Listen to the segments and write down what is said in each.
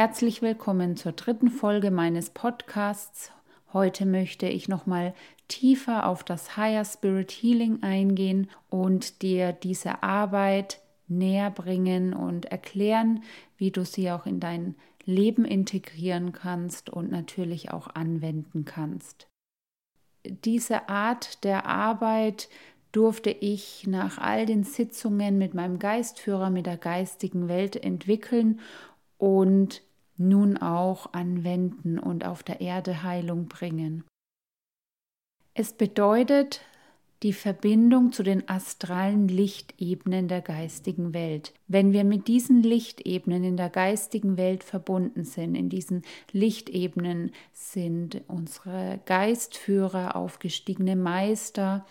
Herzlich willkommen zur dritten Folge meines Podcasts. Heute möchte ich nochmal tiefer auf das Higher Spirit Healing eingehen und dir diese Arbeit näher bringen und erklären, wie du sie auch in dein Leben integrieren kannst und natürlich auch anwenden kannst. Diese Art der Arbeit durfte ich nach all den Sitzungen mit meinem Geistführer, mit der geistigen Welt entwickeln und nun auch anwenden und auf der Erde Heilung bringen. Es bedeutet die Verbindung zu den astralen Lichtebenen der geistigen Welt. Wenn wir mit diesen Lichtebenen in der geistigen Welt verbunden sind, in diesen Lichtebenen sind unsere Geistführer, aufgestiegene Meister,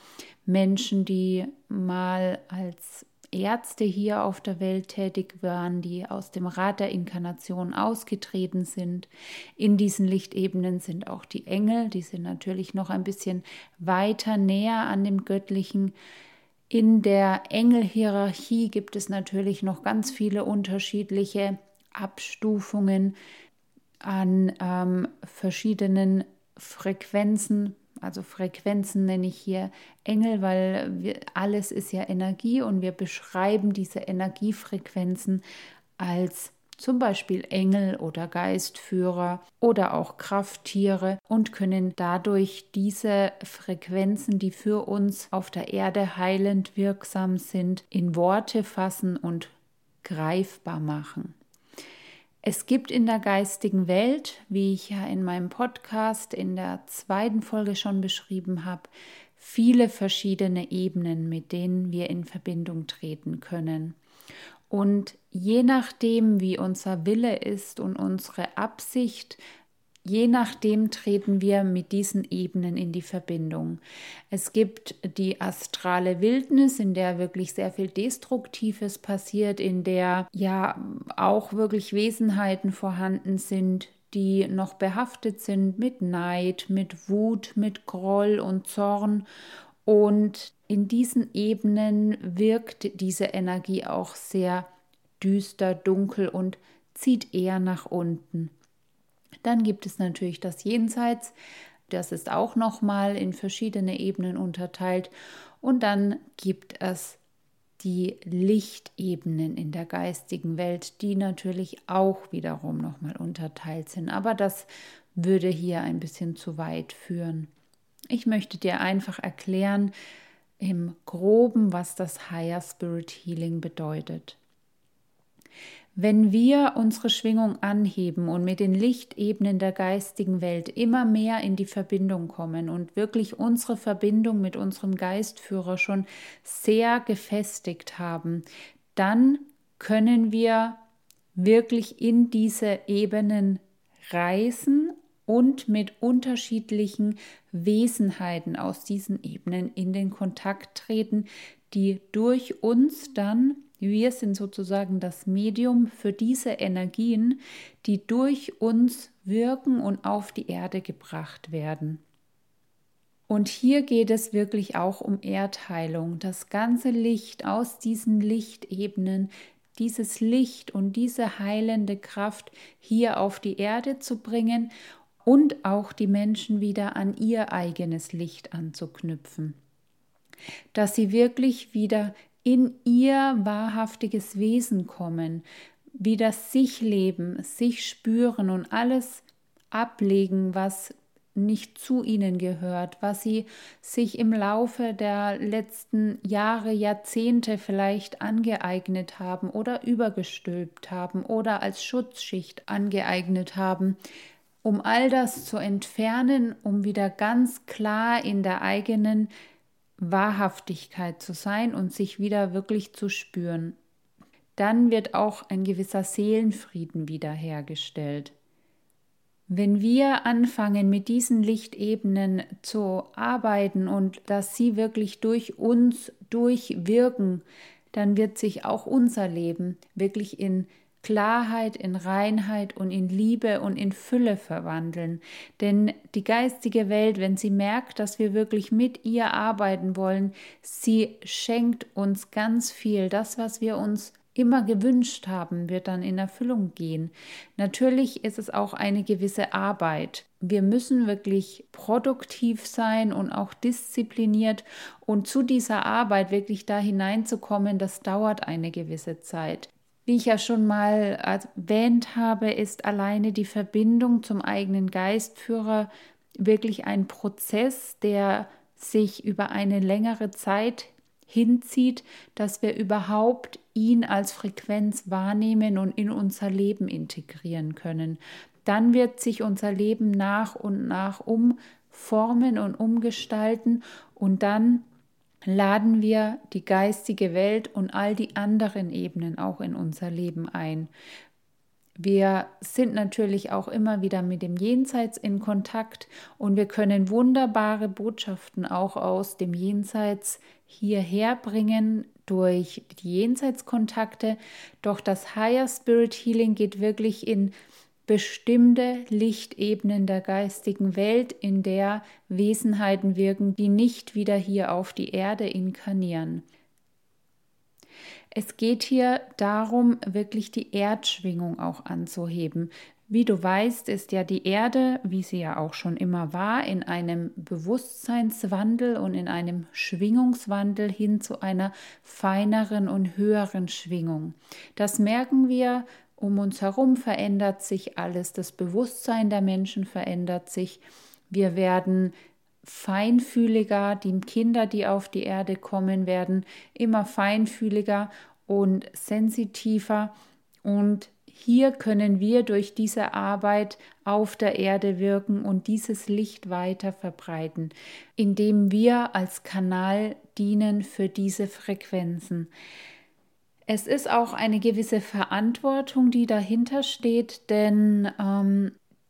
Menschen, die mal als Ärzte hier auf der Welt tätig waren, die aus dem Rat der Inkarnation ausgetreten sind. In diesen Lichtebenen sind auch die Engel, die sind natürlich noch ein bisschen weiter näher an dem Göttlichen. In der Engelhierarchie gibt es natürlich noch ganz viele unterschiedliche Abstufungen an verschiedenen Frequenzen. Also Frequenzen nenne ich hier Engel, weil alles ist ja Energie und wir beschreiben diese Energiefrequenzen als zum Beispiel Engel oder Geistführer oder auch Krafttiere und können dadurch diese Frequenzen, die für uns auf der Erde heilend wirksam sind, in Worte fassen und greifbar machen. Es gibt in der geistigen Welt, wie ich ja in meinem Podcast in der zweiten Folge schon beschrieben habe, viele verschiedene Ebenen, mit denen wir in Verbindung treten können. Und je nachdem, wie unser Wille ist und unsere Absicht, je nachdem treten wir mit diesen Ebenen in die Verbindung. Es gibt die astrale Wildnis, in der wirklich sehr viel Destruktives passiert, in der ja auch wirklich Wesenheiten vorhanden sind, die noch behaftet sind mit Neid, mit Wut, mit Groll und Zorn. Und in diesen Ebenen wirkt diese Energie auch sehr düster, dunkel und zieht eher nach unten. Dann gibt es natürlich das Jenseits, das ist auch nochmal in verschiedene Ebenen unterteilt. Und dann gibt es die Lichtebenen in der geistigen Welt, die natürlich auch wiederum nochmal unterteilt sind. Aber das würde hier ein bisschen zu weit führen. Ich möchte dir einfach erklären im Groben, was das Higher Spirit Healing bedeutet. Wenn wir unsere Schwingung anheben und mit den Lichtebenen der geistigen Welt immer mehr in die Verbindung kommen und wirklich unsere Verbindung mit unserem Geistführer schon sehr gefestigt haben, dann können wir wirklich in diese Ebenen reisen und mit unterschiedlichen Wesenheiten aus diesen Ebenen in den Kontakt treten, die durch uns dann, wir sind sozusagen das Medium für diese Energien, die durch uns wirken und auf die Erde gebracht werden. Und hier geht es wirklich auch um Erdheilung. Das ganze Licht aus diesen Lichtebenen, dieses Licht und diese heilende Kraft hier auf die Erde zu bringen und auch die Menschen wieder an ihr eigenes Licht anzuknüpfen. Dass sie wirklich wieder in ihr wahrhaftiges Wesen kommen, wieder sich leben, sich spüren und alles ablegen, was nicht zu ihnen gehört, was sie sich im Laufe der letzten Jahre, Jahrzehnte vielleicht angeeignet haben oder übergestülpt haben oder als Schutzschicht angeeignet haben, um all das zu entfernen, um wieder ganz klar in der eigenen Wahrhaftigkeit zu sein und sich wieder wirklich zu spüren. Dann wird auch ein gewisser Seelenfrieden wiederhergestellt. Wenn wir anfangen, mit diesen Lichtebenen zu arbeiten und dass sie wirklich durch uns durchwirken, dann wird sich auch unser Leben wirklich in Klarheit, in Reinheit und in Liebe und in Fülle verwandeln. Denn die geistige Welt, wenn sie merkt, dass wir wirklich mit ihr arbeiten wollen, sie schenkt uns ganz viel. Das, was wir uns immer gewünscht haben, wird dann in Erfüllung gehen. Natürlich ist es auch eine gewisse Arbeit. Wir müssen wirklich produktiv sein und auch diszipliniert, und zu dieser Arbeit wirklich da hineinzukommen, das dauert eine gewisse Zeit. Wie ich ja schon mal erwähnt habe, ist alleine die Verbindung zum eigenen Geistführer wirklich ein Prozess, der sich über eine längere Zeit hinzieht, dass wir überhaupt ihn als Frequenz wahrnehmen und in unser Leben integrieren können. Dann wird sich unser Leben nach und nach umformen und umgestalten, und dann laden wir die geistige Welt und all die anderen Ebenen auch in unser Leben ein. Wir sind natürlich auch immer wieder mit dem Jenseits in Kontakt, und wir können wunderbare Botschaften auch aus dem Jenseits hierher bringen durch die Jenseitskontakte. Doch das Higher Spirit Healing geht wirklich in bestimmte Lichtebenen der geistigen Welt, in der Wesenheiten wirken, die nicht wieder hier auf die Erde inkarnieren. Es geht hier darum, wirklich die Erdschwingung auch anzuheben. Wie du weißt, ist ja die Erde, wie sie ja auch schon immer war, in einem Bewusstseinswandel und in einem Schwingungswandel hin zu einer feineren und höheren Schwingung. Das merken wir, um uns herum verändert sich alles, das Bewusstsein der Menschen verändert sich, wir werden feinfühliger, die Kinder, die auf die Erde kommen, werden immer feinfühliger und sensitiver, und hier können wir durch diese Arbeit auf der Erde wirken und dieses Licht weiter verbreiten, indem wir als Kanal dienen für diese Frequenzen. Es ist auch eine gewisse Verantwortung, die dahinter steht, denn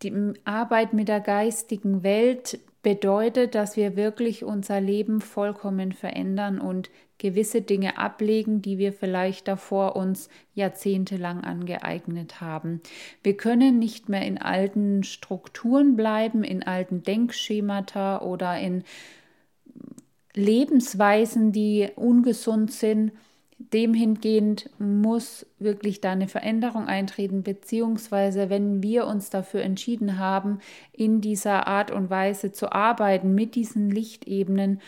die Arbeit mit der geistigen Welt bedeutet, dass wir wirklich unser Leben vollkommen verändern und gewisse Dinge ablegen, die wir vielleicht davor uns jahrzehntelang angeeignet haben. Wir können nicht mehr in alten Strukturen bleiben, in alten Denkschemata oder in Lebensweisen, die ungesund sind. Demhingehend muss wirklich da eine Veränderung eintreten, beziehungsweise wenn wir uns dafür entschieden haben, in dieser Art und Weise zu arbeiten, mit diesen Lichtebenen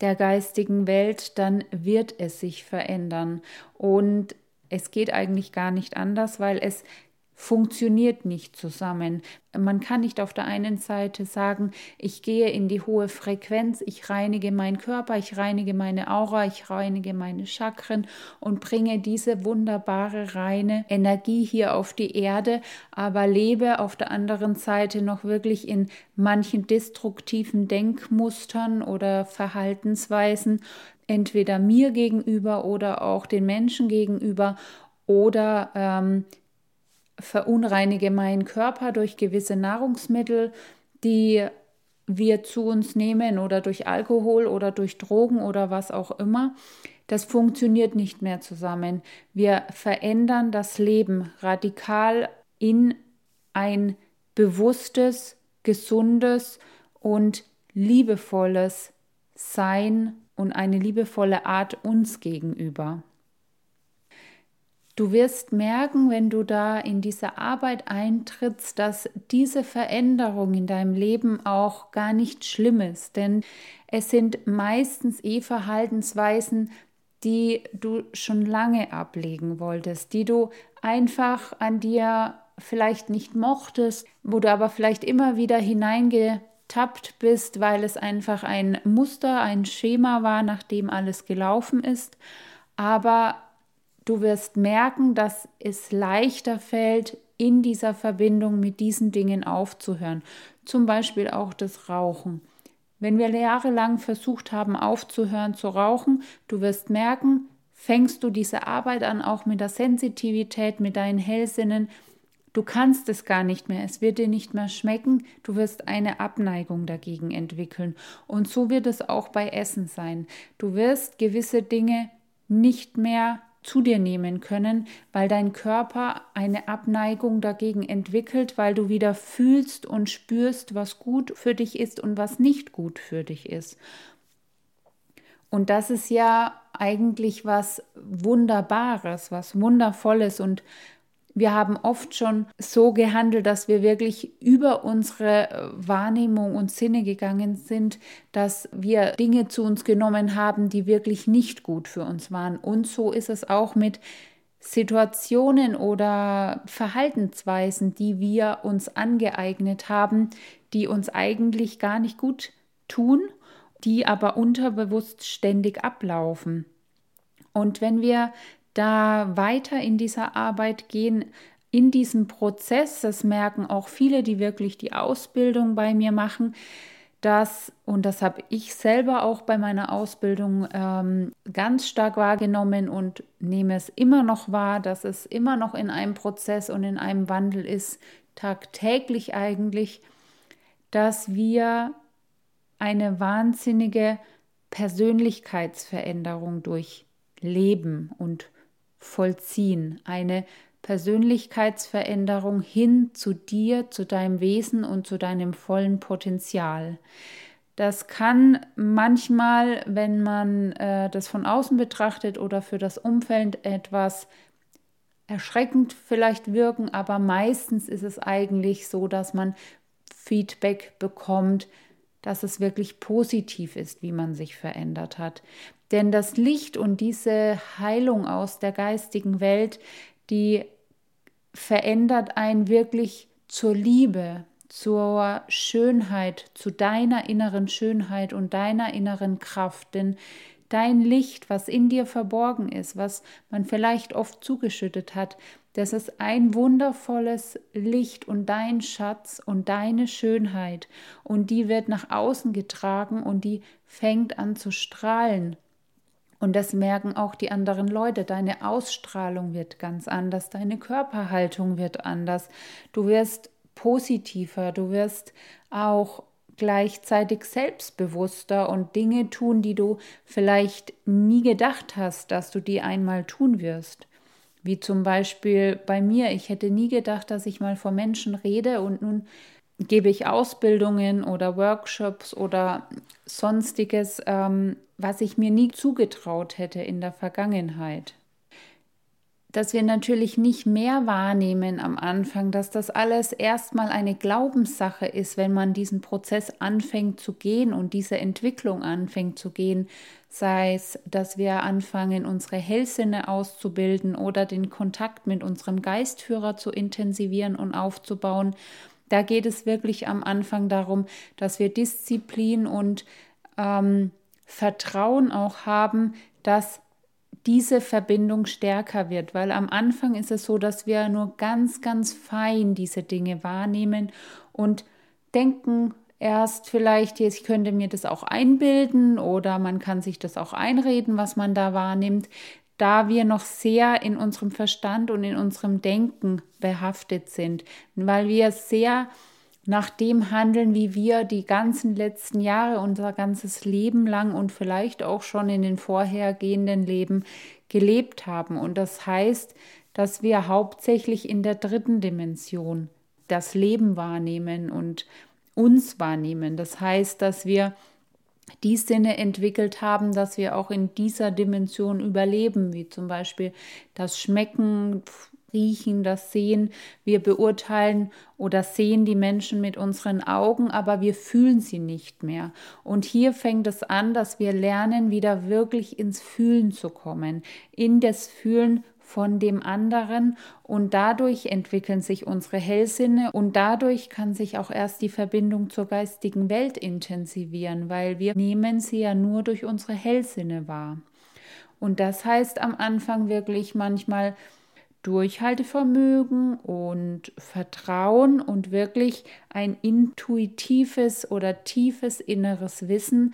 der geistigen Welt, dann wird es sich verändern. Und es geht eigentlich gar nicht anders, weil es funktioniert nicht zusammen. Man kann nicht auf der einen Seite sagen, ich gehe in die hohe Frequenz, ich reinige meinen Körper, ich reinige meine Aura, ich reinige meine Chakren und bringe diese wunderbare, reine Energie hier auf die Erde, aber lebe auf der anderen Seite noch wirklich in manchen destruktiven Denkmustern oder Verhaltensweisen, entweder mir gegenüber oder auch den Menschen gegenüber, oder verunreinige meinen Körper durch gewisse Nahrungsmittel, die wir zu uns nehmen, oder durch Alkohol oder durch Drogen oder was auch immer. Das funktioniert nicht mehr zusammen. Wir verändern das Leben radikal in ein bewusstes, gesundes und liebevolles Sein und eine liebevolle Art uns gegenüber. Du wirst merken, wenn du da in diese Arbeit eintrittst, dass diese Veränderung in deinem Leben auch gar nicht schlimm ist, denn es sind meistens Verhaltensweisen, die du schon lange ablegen wolltest, die du einfach an dir vielleicht nicht mochtest, wo du aber vielleicht immer wieder hineingetappt bist, weil es einfach ein Muster, ein Schema war, nach dem alles gelaufen ist, aber du wirst merken, dass es leichter fällt, in dieser Verbindung mit diesen Dingen aufzuhören. Zum Beispiel auch das Rauchen. Wenn wir jahrelang versucht haben, aufzuhören zu rauchen, du wirst merken, fängst du diese Arbeit an, auch mit der Sensitivität, mit deinen Hellsinnen, du kannst es gar nicht mehr, es wird dir nicht mehr schmecken, du wirst eine Abneigung dagegen entwickeln. Und so wird es auch bei Essen sein. Du wirst gewisse Dinge nicht mehr zu dir nehmen können, weil dein Körper eine Abneigung dagegen entwickelt, weil du wieder fühlst und spürst, was gut für dich ist und was nicht gut für dich ist. Und das ist ja eigentlich was Wunderbares, was Wundervolles. Und wir haben oft schon so gehandelt, dass wir wirklich über unsere Wahrnehmung und Sinne gegangen sind, dass wir Dinge zu uns genommen haben, die wirklich nicht gut für uns waren. Und so ist es auch mit Situationen oder Verhaltensweisen, die wir uns angeeignet haben, die uns eigentlich gar nicht gut tun, die aber unterbewusst ständig ablaufen. Und wenn wir da weiter in dieser Arbeit gehen, in diesem Prozess, das merken auch viele, die wirklich die Ausbildung bei mir machen, dass, und das habe ich selber auch bei meiner Ausbildung ganz stark wahrgenommen und nehme es immer noch wahr, dass es immer noch in einem Prozess und in einem Wandel ist, tagtäglich eigentlich, dass wir eine wahnsinnige Persönlichkeitsveränderung durchleben und vollziehen. Eine Persönlichkeitsveränderung hin zu dir, zu deinem Wesen und zu deinem vollen Potenzial. Das kann manchmal, wenn man das von außen betrachtet oder für das Umfeld etwas erschreckend vielleicht wirken, aber meistens ist es eigentlich so, dass man Feedback bekommt, dass es wirklich positiv ist, wie man sich verändert hat. Denn das Licht und diese Heilung aus der geistigen Welt, die verändert einen wirklich zur Liebe, zur Schönheit, zu deiner inneren Schönheit und deiner inneren Kraft. Denn dein Licht, was in dir verborgen ist, was man vielleicht oft zugeschüttet hat, das ist ein wundervolles Licht und dein Schatz und deine Schönheit. Und die wird nach außen getragen und die fängt an zu strahlen. Und das merken auch die anderen Leute. Deine Ausstrahlung wird ganz anders, deine Körperhaltung wird anders. Du wirst positiver, du wirst auch gleichzeitig selbstbewusster und Dinge tun, die du vielleicht nie gedacht hast, dass du die einmal tun wirst. Wie zum Beispiel bei mir. Ich hätte nie gedacht, dass ich mal vor Menschen rede und nun gebe ich Ausbildungen oder Workshops oder Sonstiges, was ich mir nie zugetraut hätte in der Vergangenheit. Dass wir natürlich nicht mehr wahrnehmen am Anfang, dass das alles erstmal eine Glaubenssache ist, wenn man diesen Prozess anfängt zu gehen und diese Entwicklung anfängt zu gehen, sei es, dass wir anfangen, unsere Hellsinne auszubilden oder den Kontakt mit unserem Geistführer zu intensivieren und aufzubauen. Da geht es wirklich am Anfang darum, dass wir Disziplin und Vertrauen auch haben, dass diese Verbindung stärker wird, weil am Anfang ist es so, dass wir nur ganz, ganz fein diese Dinge wahrnehmen und denken erst vielleicht, ich könnte mir das auch einbilden oder man kann sich das auch einreden, was man da wahrnimmt, da wir noch sehr in unserem Verstand und in unserem Denken behaftet sind, weil wir sehr nach dem handeln, wie wir die ganzen letzten Jahre, unser ganzes Leben lang und vielleicht auch schon in den vorhergehenden Leben gelebt haben. Und das heißt, dass wir hauptsächlich in der dritten Dimension das Leben wahrnehmen und uns wahrnehmen. Das heißt, dass wir die Sinne entwickelt haben, dass wir auch in dieser Dimension überleben, wie zum Beispiel das Schmecken, Riechen, das Sehen. Wir beurteilen oder sehen die Menschen mit unseren Augen, aber wir fühlen sie nicht mehr. Und hier fängt es an, dass wir lernen, wieder wirklich ins Fühlen zu kommen, in das Fühlen von dem anderen. Und dadurch entwickeln sich unsere Hellsinne und dadurch kann sich auch erst die Verbindung zur geistigen Welt intensivieren, weil wir nehmen sie ja nur durch unsere Hellsinne wahr. Und das heißt am Anfang wirklich manchmal Durchhaltevermögen und Vertrauen und wirklich ein intuitives oder tiefes inneres Wissen,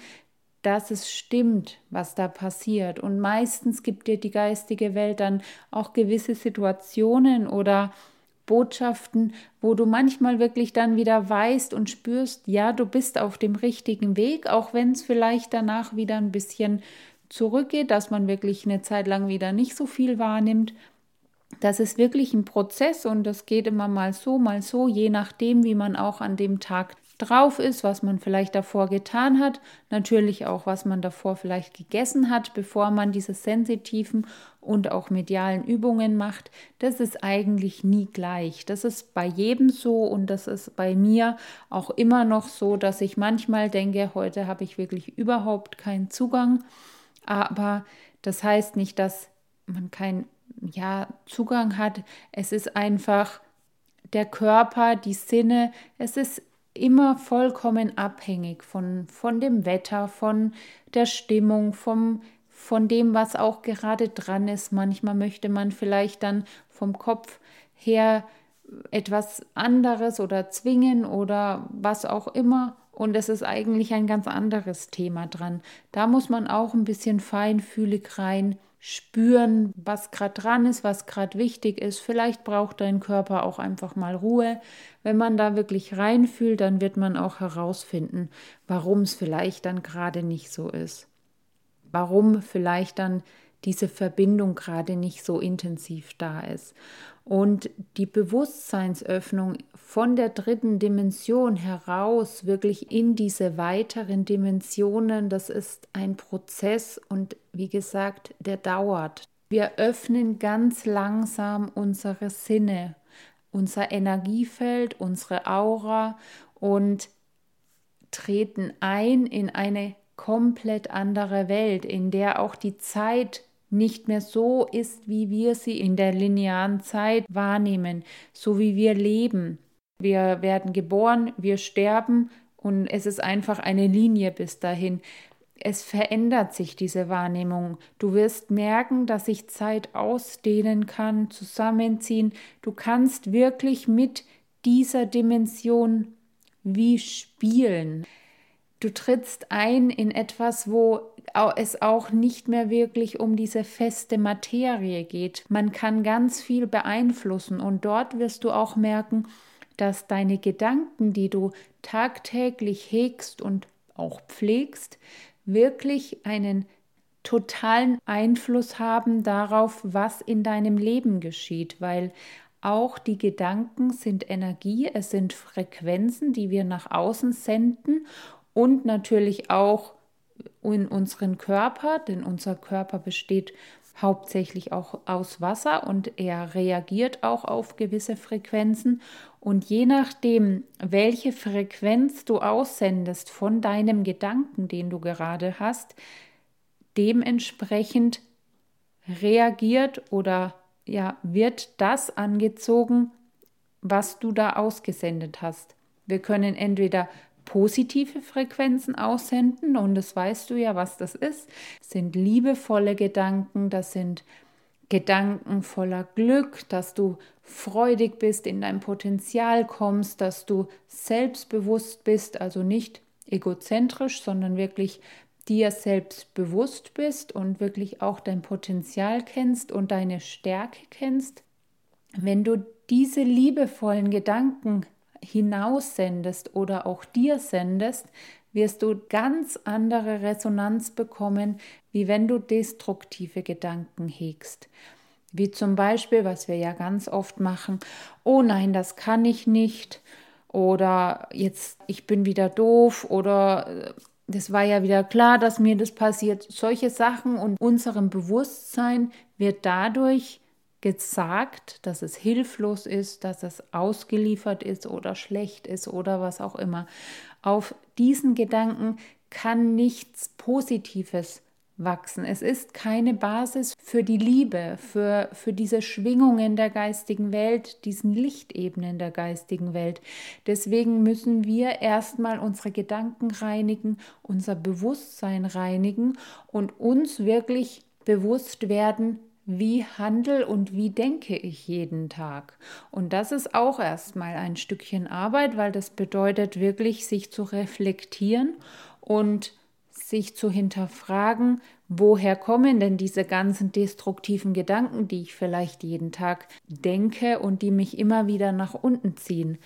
dass es stimmt, was da passiert. Und meistens gibt dir die geistige Welt dann auch gewisse Situationen oder Botschaften, wo du manchmal wirklich dann wieder weißt und spürst, ja, du bist auf dem richtigen Weg, auch wenn es vielleicht danach wieder ein bisschen zurückgeht, dass man wirklich eine Zeit lang wieder nicht so viel wahrnimmt. Das ist wirklich ein Prozess und das geht immer mal so, je nachdem, wie man auch an dem Tag drauf ist, was man vielleicht davor getan hat, natürlich auch, was man davor vielleicht gegessen hat, bevor man diese sensitiven und auch medialen Übungen macht. Das ist eigentlich nie gleich. Das ist bei jedem so und das ist bei mir auch immer noch so, dass ich manchmal denke, heute habe ich wirklich überhaupt keinen Zugang. Aber das heißt nicht, dass man keinen Zugang hat. Es ist einfach der Körper, die Sinne. Es ist immer vollkommen abhängig von dem Wetter, von der Stimmung, von dem, was auch gerade dran ist. Manchmal möchte man vielleicht dann vom Kopf her etwas anderes oder zwingen oder was auch immer. Und es ist eigentlich ein ganz anderes Thema dran. Da muss man auch ein bisschen feinfühlig rein spüren, was gerade dran ist, was gerade wichtig ist. Vielleicht braucht dein Körper auch einfach mal Ruhe. Wenn man da wirklich reinfühlt, dann wird man auch herausfinden, warum es vielleicht dann gerade nicht so ist. Warum vielleicht dann diese Verbindung gerade nicht so intensiv da ist. Und die Bewusstseinsöffnung von der dritten Dimension heraus, wirklich in diese weiteren Dimensionen, das ist ein Prozess und wie gesagt, der dauert. Wir öffnen ganz langsam unsere Sinne, unser Energiefeld, unsere Aura und treten ein in eine komplett andere Welt, in der auch die Zeit nicht mehr so ist, wie wir sie in der linearen Zeit wahrnehmen, so wie wir leben. Wir werden geboren, wir sterben und es ist einfach eine Linie bis dahin. Es verändert sich diese Wahrnehmung. Du wirst merken, dass sich Zeit ausdehnen kann, zusammenziehen. Du kannst wirklich mit dieser Dimension wie spielen. Du trittst ein in etwas, wo es auch nicht mehr wirklich um diese feste Materie geht. Man kann ganz viel beeinflussen und dort wirst du auch merken, dass deine Gedanken, die du tagtäglich hegst und auch pflegst, wirklich einen totalen Einfluss haben darauf, was in deinem Leben geschieht, weil auch die Gedanken sind Energie, es sind Frequenzen, die wir nach außen senden. Und natürlich auch in unseren Körper, denn unser Körper besteht hauptsächlich auch aus Wasser und er reagiert auch auf gewisse Frequenzen. Und je nachdem, welche Frequenz du aussendest von deinem Gedanken, den du gerade hast, dementsprechend reagiert oder wird das angezogen, was du da ausgesendet hast. Wir können entweder positive Frequenzen aussenden und das weißt du ja, was das ist. Das sind liebevolle Gedanken, das sind Gedanken voller Glück, dass du freudig bist, in dein Potenzial kommst, dass du selbstbewusst bist, also nicht egozentrisch, sondern wirklich dir selbst bewusst bist und wirklich auch dein Potenzial kennst und deine Stärke kennst. Wenn du diese liebevollen Gedanken hinaussendest oder auch dir sendest, wirst du ganz andere Resonanz bekommen, wie wenn du destruktive Gedanken hegst. Wie zum Beispiel, was wir ja ganz oft machen, oh nein, das kann ich nicht oder jetzt, ich bin wieder doof oder das war ja wieder klar, dass mir das passiert. Solche Sachen und unserem Bewusstsein wird dadurch gesagt, dass es hilflos ist, dass es ausgeliefert ist oder schlecht ist oder was auch immer. Auf diesen Gedanken kann nichts Positives wachsen. Es ist keine Basis für die Liebe, für diese Schwingungen der geistigen Welt, diesen Lichtebenen der geistigen Welt. Deswegen müssen wir erstmal unsere Gedanken reinigen, unser Bewusstsein reinigen und uns wirklich bewusst werden, wie handle und wie denke ich jeden Tag? Und das ist auch erstmal ein Stückchen Arbeit, weil das bedeutet wirklich, sich zu reflektieren und sich zu hinterfragen, woher kommen denn diese ganzen destruktiven Gedanken, die ich vielleicht jeden Tag denke und die mich immer wieder nach unten ziehen.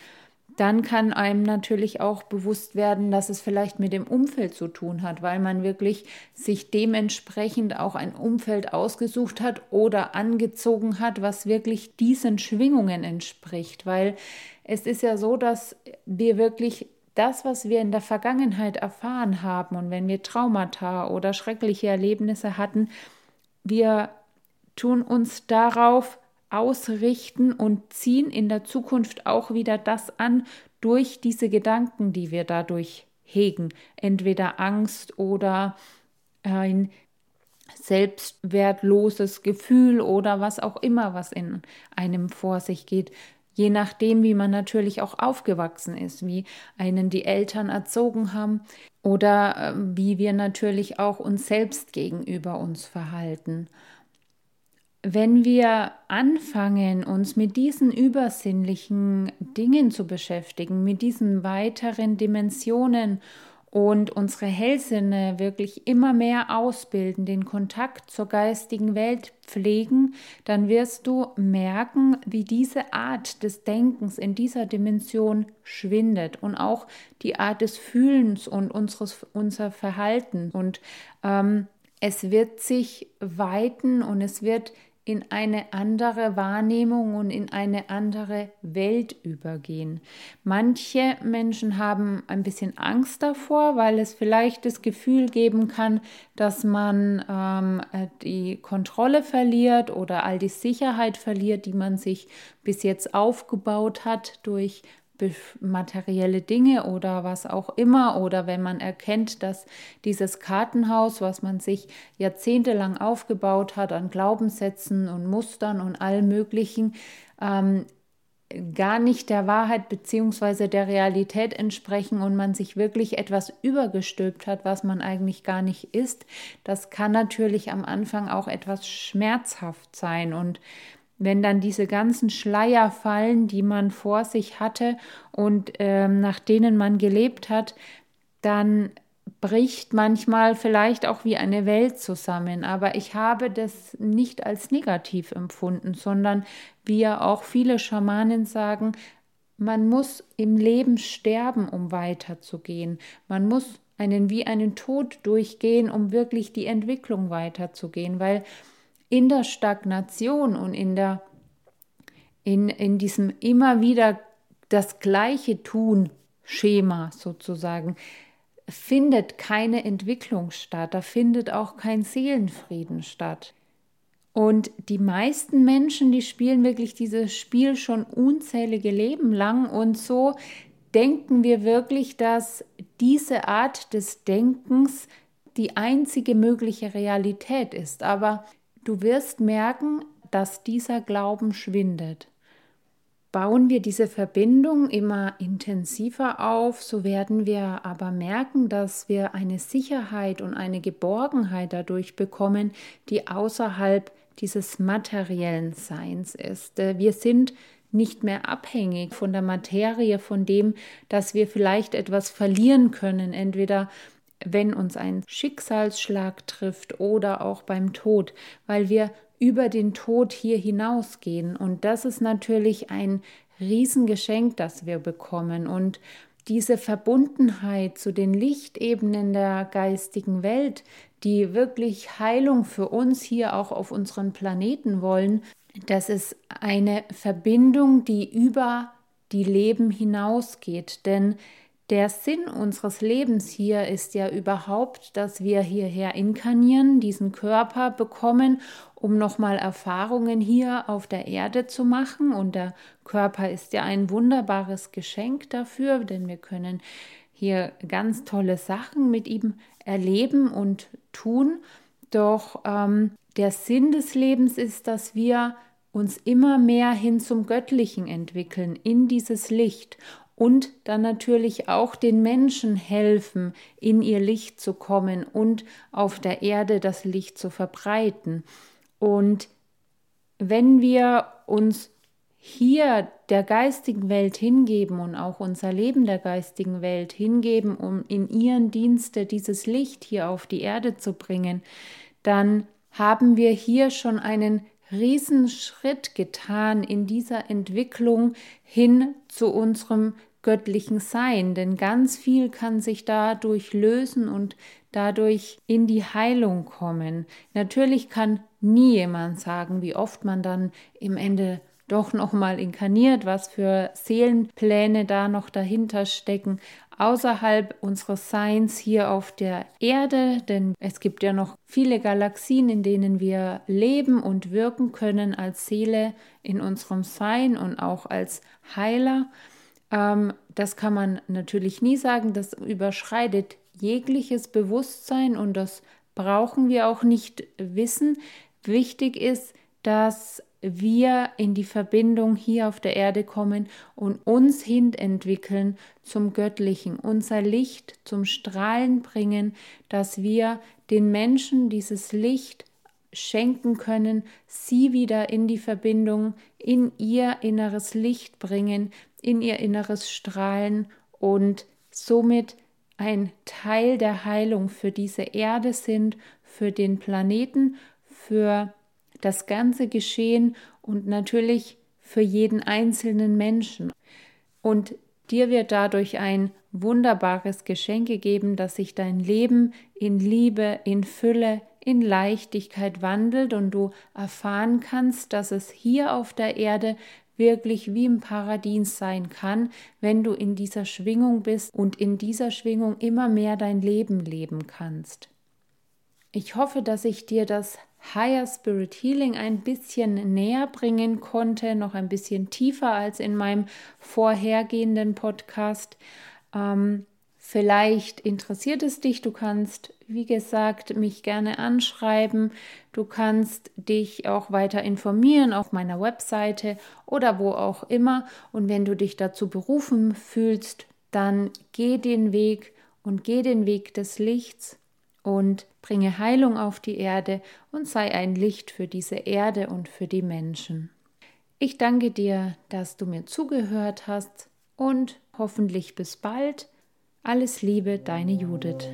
Dann kann einem natürlich auch bewusst werden, dass es vielleicht mit dem Umfeld zu tun hat, weil man wirklich sich dementsprechend auch ein Umfeld ausgesucht hat oder angezogen hat, was wirklich diesen Schwingungen entspricht. Weil es ist ja so, dass wir wirklich das, was wir in der Vergangenheit erfahren haben und wenn wir Traumata oder schreckliche Erlebnisse hatten, wir tun uns darauf ausrichten und ziehen in der Zukunft auch wieder das an durch diese Gedanken, die wir dadurch hegen. Entweder Angst oder ein selbstwertloses Gefühl oder was auch immer, was in einem vor sich geht. Je nachdem, wie man natürlich auch aufgewachsen ist, wie einen die Eltern erzogen haben oder wie wir natürlich auch uns selbst gegenüber uns verhalten. Wenn wir anfangen, uns mit diesen übersinnlichen Dingen zu beschäftigen, mit diesen weiteren Dimensionen und unsere Hellsinne wirklich immer mehr ausbilden, den Kontakt zur geistigen Welt pflegen, dann wirst du merken, wie diese Art des Denkens in dieser Dimension schwindet und auch die Art des Fühlens und unser Verhalten. Und es wird sich weiten und es wird in eine andere Wahrnehmung und in eine andere Welt übergehen. Manche Menschen haben ein bisschen Angst davor, weil es vielleicht das Gefühl geben kann, dass man die Kontrolle verliert oder all die Sicherheit verliert, die man sich bis jetzt aufgebaut hat durch materielle Dinge oder was auch immer, oder wenn man erkennt, dass dieses Kartenhaus, was man sich jahrzehntelang aufgebaut hat an Glaubenssätzen und Mustern und allem Möglichen, gar nicht der Wahrheit bzw. der Realität entsprechen und man sich wirklich etwas übergestülpt hat, was man eigentlich gar nicht ist, das kann natürlich am Anfang auch etwas schmerzhaft sein. Und wenn dann diese ganzen Schleier fallen, die man vor sich hatte und nach denen man gelebt hat, dann bricht manchmal vielleicht auch wie eine Welt zusammen. Aber ich habe das nicht als negativ empfunden, sondern wie ja auch viele Schamanen sagen, man muss im Leben sterben, um weiterzugehen. Man muss einen Tod durchgehen, um wirklich die Entwicklung weiterzugehen, weil in der Stagnation und in diesem immer wieder das gleiche Tun-Schema sozusagen findet keine Entwicklung statt, da findet auch kein Seelenfrieden statt. Und die meisten Menschen, die spielen wirklich dieses Spiel schon unzählige Leben lang und so denken wir wirklich, dass diese Art des Denkens die einzige mögliche Realität ist, aber du wirst merken, dass dieser Glauben schwindet. Bauen wir diese Verbindung immer intensiver auf, so werden wir aber merken, dass wir eine Sicherheit und eine Geborgenheit dadurch bekommen, die außerhalb dieses materiellen Seins ist. Wir sind nicht mehr abhängig von der Materie, von dem, dass wir vielleicht etwas verlieren können, entweder wenn uns ein Schicksalsschlag trifft oder auch beim Tod, weil wir über den Tod hier hinausgehen. Und das ist natürlich ein Riesengeschenk, das wir bekommen. Und diese Verbundenheit zu den Lichtebenen der geistigen Welt, die wirklich Heilung für uns hier auch auf unseren Planeten wollen, das ist eine Verbindung, die über die Leben hinausgeht. Denn der Sinn unseres Lebens hier ist ja überhaupt, dass wir hierher inkarnieren, diesen Körper bekommen, um nochmal Erfahrungen hier auf der Erde zu machen. Und der Körper ist ja ein wunderbares Geschenk dafür, denn wir können hier ganz tolle Sachen mit ihm erleben und tun. Doch der Sinn des Lebens ist, dass wir uns immer mehr hin zum Göttlichen entwickeln, in dieses Licht. Und dann natürlich auch den Menschen helfen, in ihr Licht zu kommen und auf der Erde das Licht zu verbreiten. Und wenn wir uns hier der geistigen Welt hingeben und auch unser Leben der geistigen Welt hingeben, um in ihren Dienste dieses Licht hier auf die Erde zu bringen, dann haben wir hier schon einen Riesenschritt getan in dieser Entwicklung hin zu unserem göttlichen Sein, denn ganz viel kann sich dadurch lösen und dadurch in die Heilung kommen. Natürlich kann nie jemand sagen, wie oft man dann im Ende doch nochmal inkarniert, was für Seelenpläne da noch dahinter stecken, außerhalb unseres Seins hier auf der Erde, denn es gibt ja noch viele Galaxien, in denen wir leben und wirken können als Seele in unserem Sein und auch als Heiler. Das kann man natürlich nie sagen, das überschreitet jegliches Bewusstsein und das brauchen wir auch nicht wissen. Wichtig ist, dass wir in die Verbindung hier auf der Erde kommen und uns hin entwickeln zum Göttlichen, unser Licht zum Strahlen bringen, dass wir den Menschen dieses Licht schenken können, sie wieder in die Verbindung, in ihr inneres Licht bringen, in ihr inneres Strahlen und somit ein Teil der Heilung für diese Erde sind, für den Planeten, für das ganze Geschehen und natürlich für jeden einzelnen Menschen. Und dir wird dadurch ein wunderbares Geschenk gegeben, dass sich dein Leben in Liebe, in Fülle, in Leichtigkeit wandelt und du erfahren kannst, dass es hier auf der Erde wirklich wie im Paradies sein kann, wenn du in dieser Schwingung bist und in dieser Schwingung immer mehr dein Leben leben kannst. Ich hoffe, dass ich dir das Higher Spirit Healing ein bisschen näher bringen konnte, noch ein bisschen tiefer als in meinem vorhergehenden Podcast. Vielleicht interessiert es dich, du kannst, wie gesagt, mich gerne anschreiben, du kannst dich auch weiter informieren auf meiner Webseite oder wo auch immer und wenn du dich dazu berufen fühlst, dann geh den Weg und geh den Weg des Lichts und bringe Heilung auf die Erde und sei ein Licht für diese Erde und für die Menschen. Ich danke dir, dass du mir zugehört hast und hoffentlich bis bald. Alles Liebe, deine Judith.